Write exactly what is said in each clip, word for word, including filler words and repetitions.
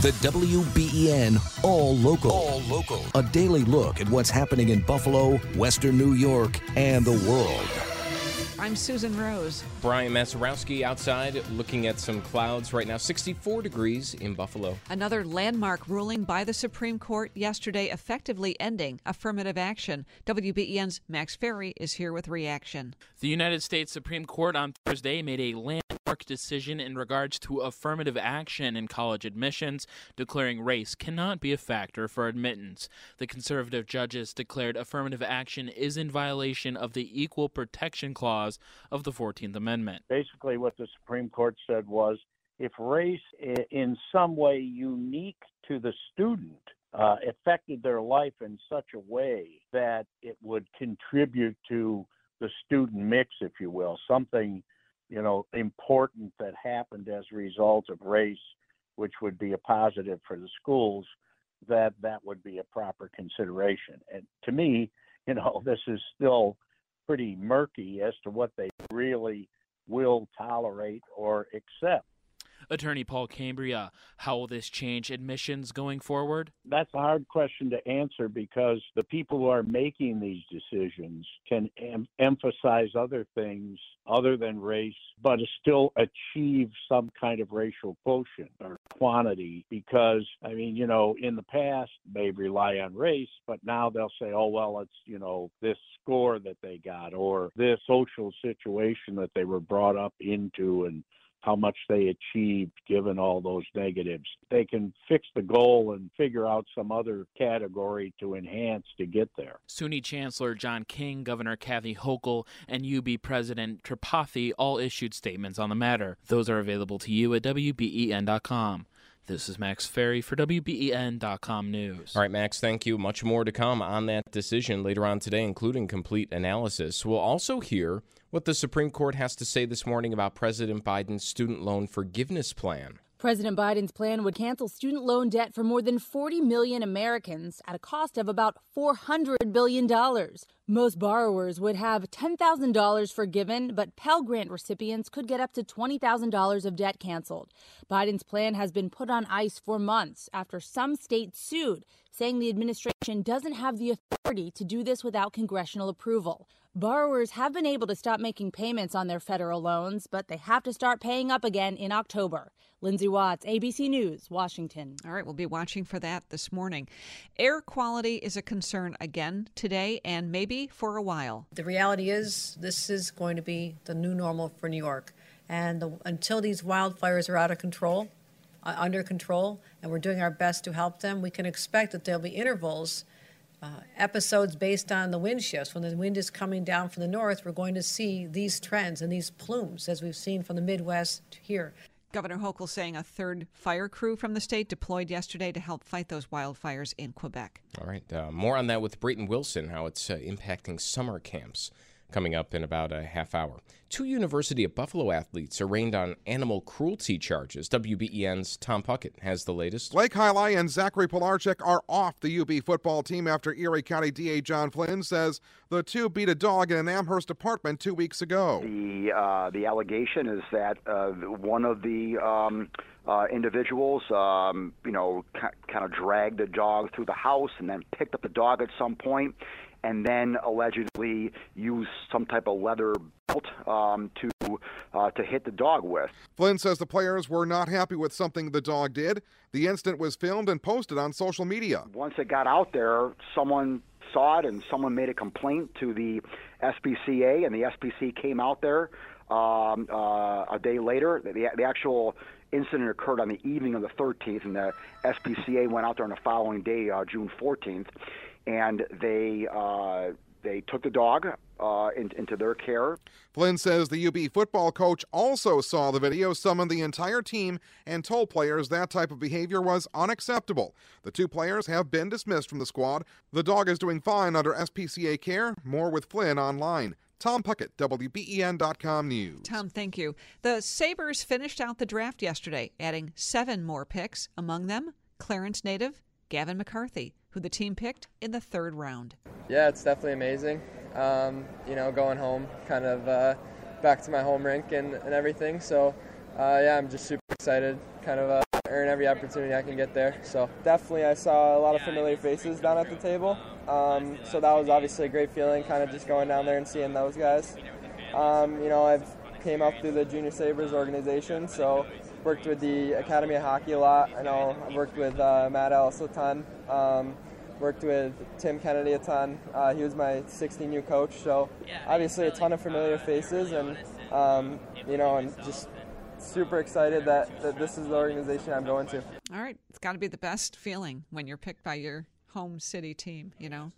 The W B E N All Local. All Local. A daily look at what's happening in Buffalo, Western New York, and the world. I'm Susan Rose. Brian Maserowski outside looking at some clouds right now. sixty-four degrees in Buffalo. Another landmark ruling by the Supreme Court yesterday, effectively ending affirmative action. W B E N's Max Ferry is here with reaction. The United States Supreme Court on Thursday made a landmark decision in regards to affirmative action in college admissions, declaring race cannot be a factor for admittance. The conservative judges declared affirmative action is in violation of the Equal Protection Clause of the fourteenth Amendment. Basically, what the Supreme Court said was, if race is in some way unique to the student uh, affected their life in such a way that it would contribute to the student mix, if you will, something, you know, important that happened as a result of race, which would be a positive for the schools, that that would be a proper consideration. And to me, you know, this is still pretty murky as to what they really will tolerate or accept. Attorney Paul Cambria, how will this change admissions going forward? That's a hard question to answer, because the people who are making these decisions can em- emphasize other things other than race, but still achieve some kind of racial quotient or quantity, because, I mean, you know, in the past they rely on race, but now they'll say, oh, well, it's, you know, this score that they got or this social situation that they were brought up into and how much they achieved given all those negatives. They can fix the goal and figure out some other category to enhance to get there. SUNY Chancellor John King, Governor Kathy Hochul, and U B President Tripathi all issued statements on the matter. Those are available to you at W B E N dot com. This is Max Ferry for W B E N dot com News. All right, Max, thank you. Much more to come on that decision later on today, including complete analysis. We'll also hear what the Supreme Court has to say this morning about President Biden's student loan forgiveness plan. President Biden's plan would cancel student loan debt for more than forty million Americans at a cost of about four hundred billion dollars. Most borrowers would have ten thousand dollars forgiven, but Pell Grant recipients could get up to twenty thousand dollars of debt canceled. Biden's plan has been put on ice for months after some states sued, saying the administration doesn't have the authority to do this without congressional approval. Borrowers have been able to stop making payments on their federal loans, but they have to start paying up again in October. Lindsay Watts, A B C News, Washington. All right, we'll be watching for that this morning. Air quality is a concern again today and maybe for a while. The reality is this is going to be the new normal for New York. And the, until these wildfires are out of control, uh, under control, and we're doing our best to help them, we can expect that there'll be intervals Uh, episodes based on the wind shifts. When the wind is coming down from the north, we're going to see these trends and these plumes as we've seen from the Midwest to here. Governor Hochul saying a third fire crew from the state deployed yesterday to help fight those wildfires in Quebec. All right. Uh, more on that with Brayton Wilson, how it's uh, impacting summer camps, coming up in about a half hour. Two University of Buffalo athletes arraigned on animal cruelty charges. W B E N's Tom Puckett has the latest. Lake Hylai and Zachary Polarczyk are off the U B football team after Erie County D A John Flynn says the two beat a dog in an Amherst apartment two weeks ago. The uh, the allegation is that uh, one of the um, uh, individuals, um, you know, c- kind of dragged the dog through the house and then picked up the dog at some point, and then allegedly use some type of leather belt um, to uh, to hit the dog with. Flynn says the players were not happy with something the dog did. The incident was filmed and posted on social media. Once it got out there, someone saw it and someone made a complaint to the S P C A, and the S P C A came out there um, uh, a day later. The, the actual incident occurred on the evening of the thirteenth, and the S P C A went out there on the following day, uh, June fourteenth. And they uh, they took the dog uh, in, into their care. Flynn says the U B football coach also saw the video, summoned the entire team, and told players that type of behavior was unacceptable. The two players have been dismissed from the squad. The dog is doing fine under S P C A care. More with Flynn online. Tom Puckett, W B E N dot com News. Tom, thank you. The Sabres finished out the draft yesterday, adding seven more picks. Among them, Clarence native Gavin McCarthy, who the team picked in the third round. Yeah, it's definitely amazing. Um, you know, going home, kind of uh, back to my home rink and, and everything. So, uh, yeah, I'm just super excited. Kind of uh, earn every opportunity I can get there. So definitely I saw a lot of familiar faces down at the table. Um, so that was obviously a great feeling, kind of just going down there and seeing those guys. Um, you know, I've came up through the Junior Sabres organization, so worked with the Academy of Hockey a lot. I know I've worked with uh, Matt Ellis a ton, um, worked with Tim Kennedy a ton. Uh, he was my sixteen new coach, so obviously a ton of familiar faces, and um, you know, and just super excited that, that this is the organization I'm going to. All right, it's got to be the best feeling when you're picked by your home city team, you know.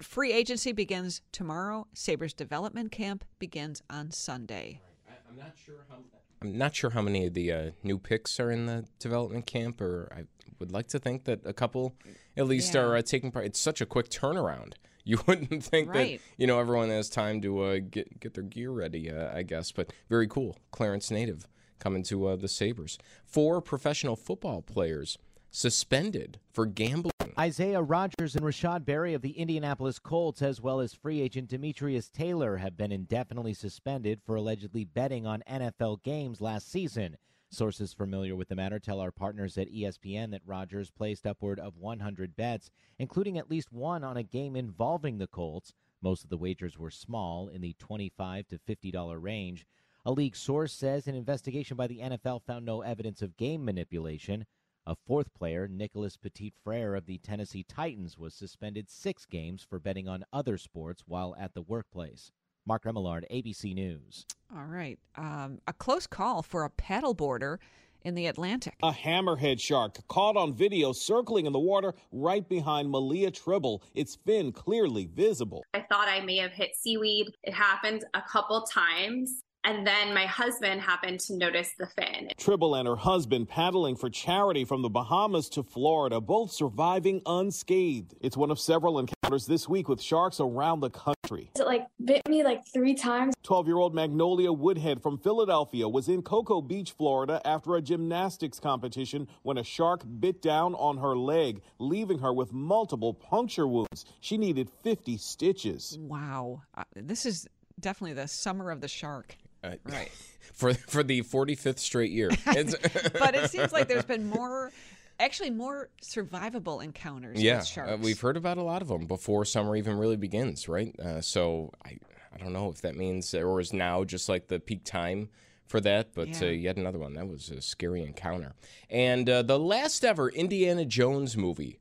Free agency begins tomorrow. Sabres development camp begins on Sunday. I'm not sure how I'm not sure how many of the uh, new picks are in the development camp, or I would like to think that a couple at least yeah. are uh, taking part. It's such a quick turnaround. You wouldn't think right. that, you know, everyone has time to uh, get get their gear ready, uh, I guess. But very cool. Clarence native coming to uh, the Sabres. Four professional football players suspended for gambling. Isaiah Rodgers and Rashad Berry of the Indianapolis Colts, as well as free agent Demetrius Taylor, have been indefinitely suspended for allegedly betting on N F L games last season. Sources familiar with the matter tell our partners at E S P N that Rodgers placed upward of one hundred bets, including at least one on a game involving the Colts. Most of the wagers were small, in the twenty-five to fifty dollars range. A league source says an investigation by the N F L found no evidence of game manipulation. A fourth player, Nicholas Petit-Frere of the Tennessee Titans, was suspended six games for betting on other sports while at the workplace. Mark Remillard, A B C News. All right. Um, a close call for a paddleboarder in the Atlantic. A hammerhead shark caught on video circling in the water right behind Malia Tribble, its fin clearly visible. I thought I may have hit seaweed. It happened a couple times. And then my husband happened to notice the fin. Tribble and her husband paddling for charity from the Bahamas to Florida, both surviving unscathed. It's one of several encounters this week with sharks around the country. It like bit me like three times. twelve-year-old Magnolia Woodhead from Philadelphia was in Cocoa Beach, Florida, after a gymnastics competition when a shark bit down on her leg, leaving her with multiple puncture wounds. She needed fifty stitches. Wow. Uh, this is definitely the summer of the shark. Uh, right. For for the forty-fifth straight year. It's but it seems like there's been more, actually more survivable encounters yeah, with sharks. Yeah, uh, we've heard about a lot of them before summer even really begins, right? Uh, so I I don't know if that means or is now just like the peak time for that, but yeah. uh, yet another one. That was a scary encounter. And uh, the last ever Indiana Jones movie,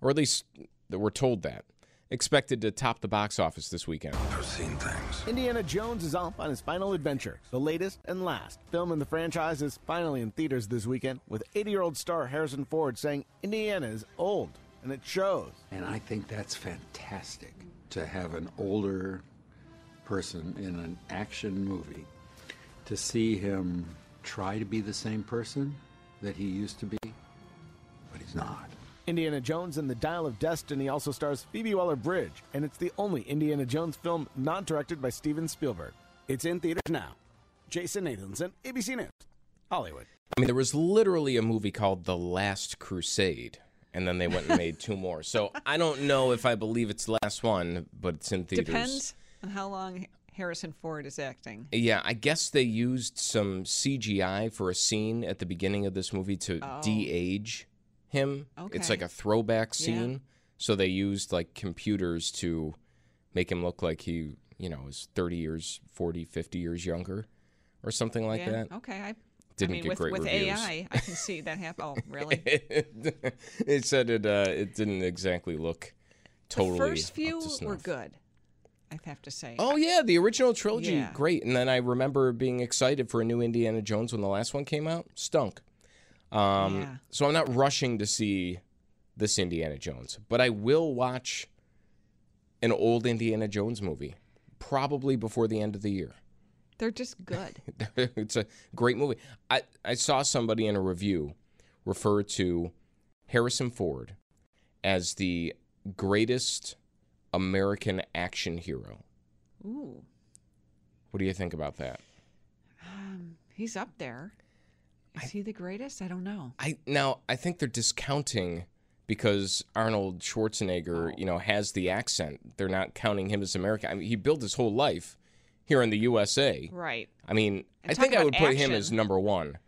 or at least we're told that, expected to top the box office this weekend. I've seen things. Indiana Jones is off on his final adventure. The latest and last film in the franchise is finally in theaters this weekend, with eighty-year-old star Harrison Ford saying Indiana is old, and it shows. And I think that's fantastic, to have an older person in an action movie, to see him try to be the same person that he used to be, but he's not. Indiana Jones and the Dial of Destiny also stars Phoebe Waller-Bridge, and it's the only Indiana Jones film not directed by Steven Spielberg. It's in theaters now. Jason Nathanson, A B C News, Hollywood. I mean, there was literally a movie called The Last Crusade, and then they went and made two more. So I don't know if I believe it's the last one, but it's in theaters. Depends on how long Harrison Ford is acting. Yeah, I guess they used some C G I for a scene at the beginning of this movie to oh. de-age him. Okay. It's like a throwback scene, yeah. So they used like computers to make him look like he, you know, is thirty years, forty, fifty years younger, or something like yeah. that. Okay, I didn't I mean, get with, great with reviews. A I, I can see that happen. Oh, really? it, it said it. Uh, it didn't exactly look totally. The first few up to snuff. Were good, I have to say. Oh yeah, the original trilogy, yeah. great. And then I remember being excited for a new Indiana Jones when the last one came out. Stunk. Um, yeah. So I'm not rushing to see this Indiana Jones, but I will watch an old Indiana Jones movie, probably before the end of the year. They're just good. It's a great movie. I, I saw somebody in a review refer to Harrison Ford as the greatest American action hero. Ooh. What do you think about that? Um, he's up there. Is I, he the greatest? I don't know. I now I think they're discounting because Arnold Schwarzenegger, oh. you know, has the accent. They're not counting him as American. I mean, he built his whole life here in the U S A. Right. I mean, and I think I would action. put him as number one.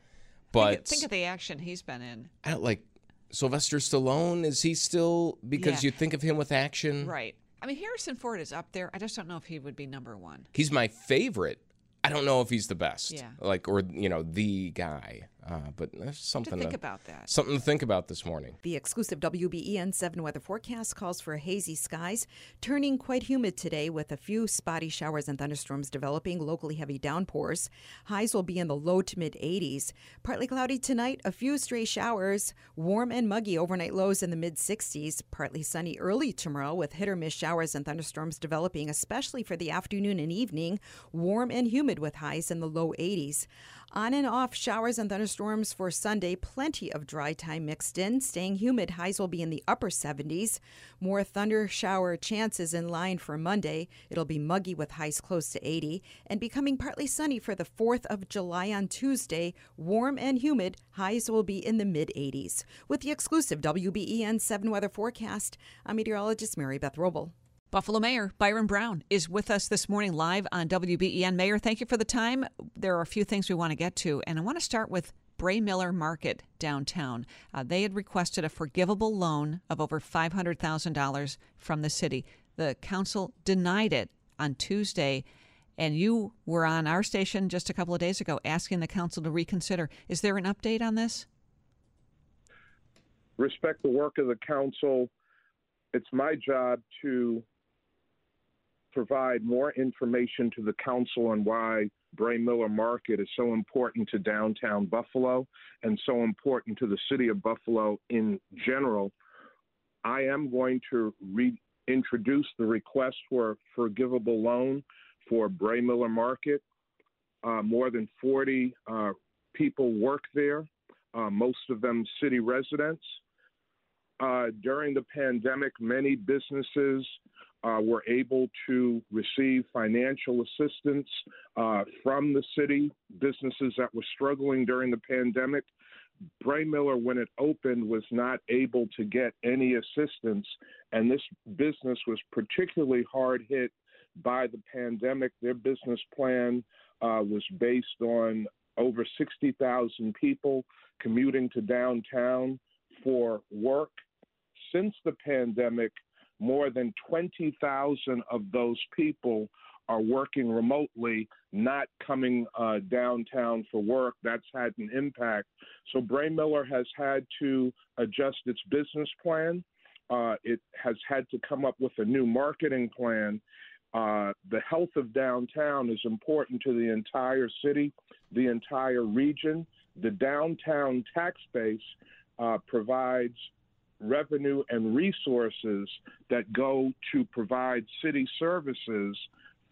But think, think of the action he's been in. I don't, like Sylvester Stallone, is he still, because yeah. you think of him with action? Right. I mean, Harrison Ford is up there. I just don't know if he would be number one. He's my favorite. I don't know if he's the best, yeah. like, or, you know, the guy. Uh, but there's something to think to, about that. Something to think about this morning. The exclusive W B E N seven weather forecast calls for hazy skies, turning quite humid today with a few spotty showers and thunderstorms developing, locally heavy downpours. Highs will be in the low to mid eighties. Partly cloudy tonight, a few stray showers, warm and muggy, overnight lows in the mid sixties. Partly sunny early tomorrow with hit or miss showers and thunderstorms developing, especially for the afternoon and evening, warm and humid with highs in the low eighties. On and off showers and thunderstorms for Sunday. Plenty of dry time mixed in. Staying humid. Highs will be in the upper seventies. More thunder shower chances in line for Monday. It'll be muggy with highs close to eighty. And becoming partly sunny for the fourth of July on Tuesday. Warm and humid. Highs will be in the mid eighties. With the exclusive W B E N seven weather forecast, I'm meteorologist Mary Beth Roble. Buffalo Mayor Byron Brown is with us this morning live on W B E N. Mayor, thank you for the time. There are a few things we want to get to, and I want to start with Braymiller Market downtown. Uh, they had requested a forgivable loan of over five hundred thousand dollars from the city. The council denied it on Tuesday, and you were on our station just a couple of days ago asking the council to reconsider. Is there an update on this? Respect the work of the council. It's my job to provide more information to the council on why Braymiller Market is so important to downtown Buffalo and so important to the city of Buffalo in general. I am going to reintroduce the request for a forgivable loan for Braymiller Market. Uh, more than forty uh, people work there, uh, most of them city residents. Uh, during the pandemic, many businesses Uh, were able to receive financial assistance uh, from the city, businesses that were struggling during the pandemic. Braymiller, when it opened, was not able to get any assistance, and this business was particularly hard hit by the pandemic. Their business plan uh, was based on over sixty thousand people commuting to downtown for work. Since the pandemic, more than twenty thousand of those people are working remotely, not coming uh, downtown for work. That's had an impact. So Braymiller has had to adjust its business plan. Uh, it has had to come up with a new marketing plan. Uh, the health of downtown is important to the entire city, the entire region. The downtown tax base uh, provides revenue and resources that go to provide city services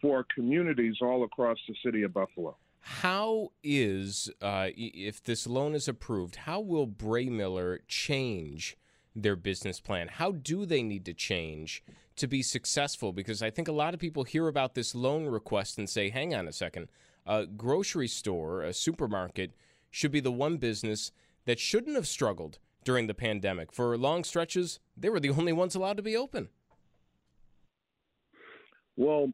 for communities all across the city of Buffalo. How is, uh, if this loan is approved, how will Braymiller change their business plan? How do they need to change to be successful? Because I think a lot of people hear about this loan request and say, hang on a second, a grocery store, a supermarket should be the one business that shouldn't have struggled during the pandemic. For long stretches, they were the only ones allowed to be open. Well,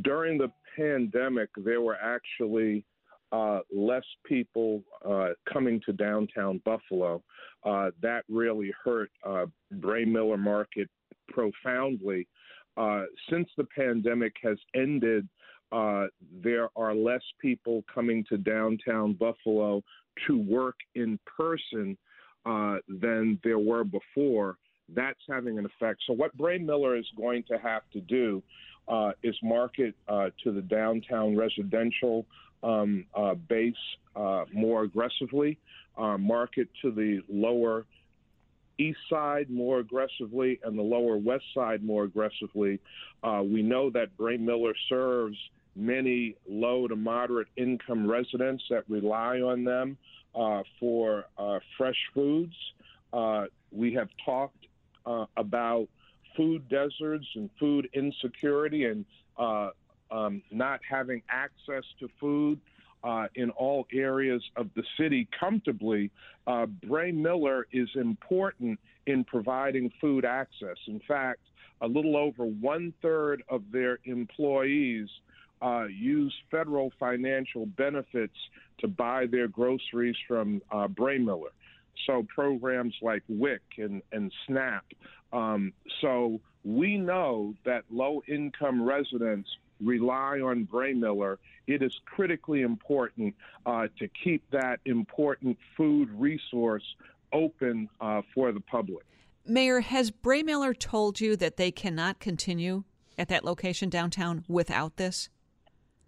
during the pandemic, there were actually uh, less people uh, coming to downtown Buffalo. Uh, that really hurt uh, Braymiller Market profoundly. Uh, since the pandemic has ended, uh, there are less people coming to downtown Buffalo to work in person Uh, than there were before. That's having an effect. So what Braymiller is going to have to do uh, is market uh, to the downtown residential um, uh, base uh, more aggressively, uh, market to the lower east side more aggressively and the lower west side more aggressively. Uh, we know that Braymiller serves many low to moderate income residents that rely on them Uh, for uh, fresh foods. Uh, we have talked uh, about food deserts and food insecurity and uh, um, not having access to food uh, in all areas of the city comfortably. Uh, Braymiller is important in providing food access. In fact, a little over one third of their employees uh, use federal financial benefits to buy their groceries from uh, Braymiller. So programs like W I C and, and SNAP. Um, so we know that low-income residents rely on Braymiller. It is critically important uh, to keep that important food resource open uh, for the public. Mayor, has Braymiller told you that they cannot continue at that location downtown without this?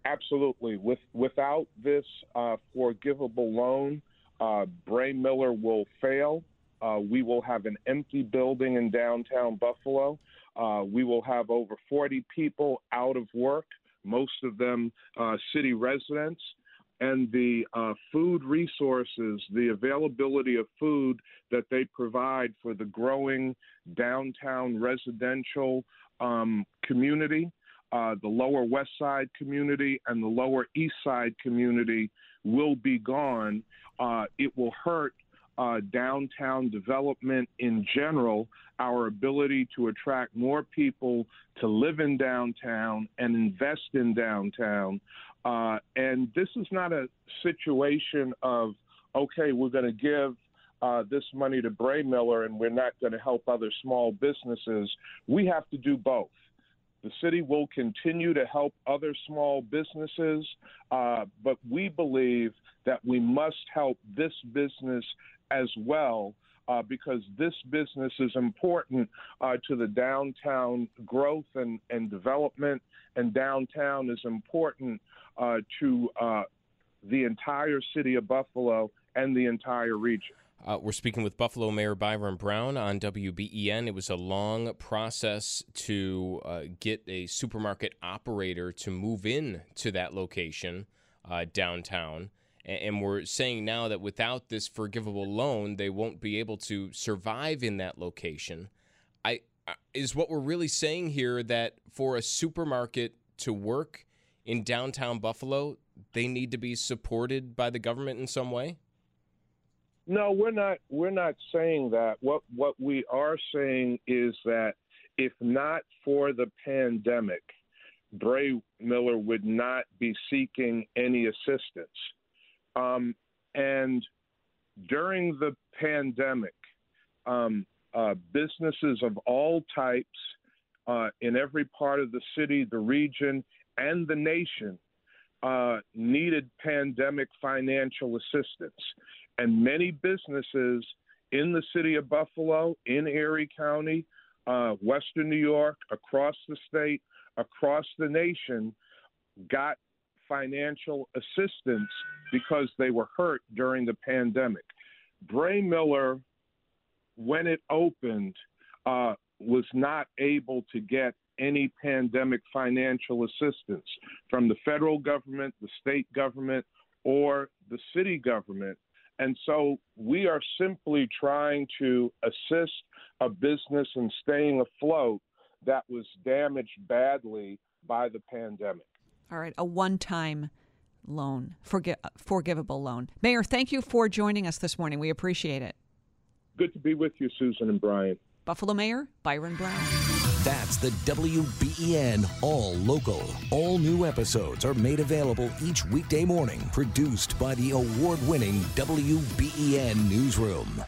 Absolutely. With, without this uh, forgivable loan, uh, Braymiller will fail. Uh, we will have an empty building in downtown Buffalo. Uh, we will have over forty people out of work, most of them uh, city residents. And the uh, food resources, the availability of food that they provide for the growing downtown residential um, community, uh, the Lower West Side community and the Lower East Side community will be gone. Uh, it will hurt Uh, downtown development in general, our ability to attract more people to live in downtown and invest in downtown. Uh, and this is not a situation of, okay, we're going to give uh, this money to Braymiller and we're not going to help other small businesses. We have to do both. The city will continue to help other small businesses, uh, but we believe that we must help this business as well, uh, because this business is important uh, to the downtown growth and, and development, and downtown is important uh, to uh, the entire city of Buffalo and the entire region. Uh, we're speaking with Buffalo Mayor Byron Brown on W B E N. It was a long process to uh, get a supermarket operator to move in to that location uh, downtown. And we're saying now that without this forgivable loan, they won't be able to survive in that location. I is what we're really saying here that for a supermarket to work in downtown Buffalo, they need to be supported by the government in some way? No, we're not. We're not saying that. What what we are saying is that if not for the pandemic, Braymiller would not be seeking any assistance. Um, and during the pandemic, um, uh, businesses of all types uh, in every part of the city, the region, and the nation uh, needed pandemic financial assistance. And many businesses in the city of Buffalo, in Erie County, uh, Western New York, across the state, across the nation, got financial assistance because they were hurt during the pandemic. Braymiller, when it opened, uh, was not able to get any pandemic financial assistance from the federal government, the state government, or the city government. And so we are simply trying to assist a business in staying afloat that was damaged badly by the pandemic. All right, a one-time loan, forgi- forgivable loan. Mayor, thank you for joining us this morning. We appreciate it. Good to be with you, Susan and Brian. Buffalo Mayor Byron Brown. That's the W B E N All Local. All new episodes are made available each weekday morning, produced by the award-winning W B E N Newsroom.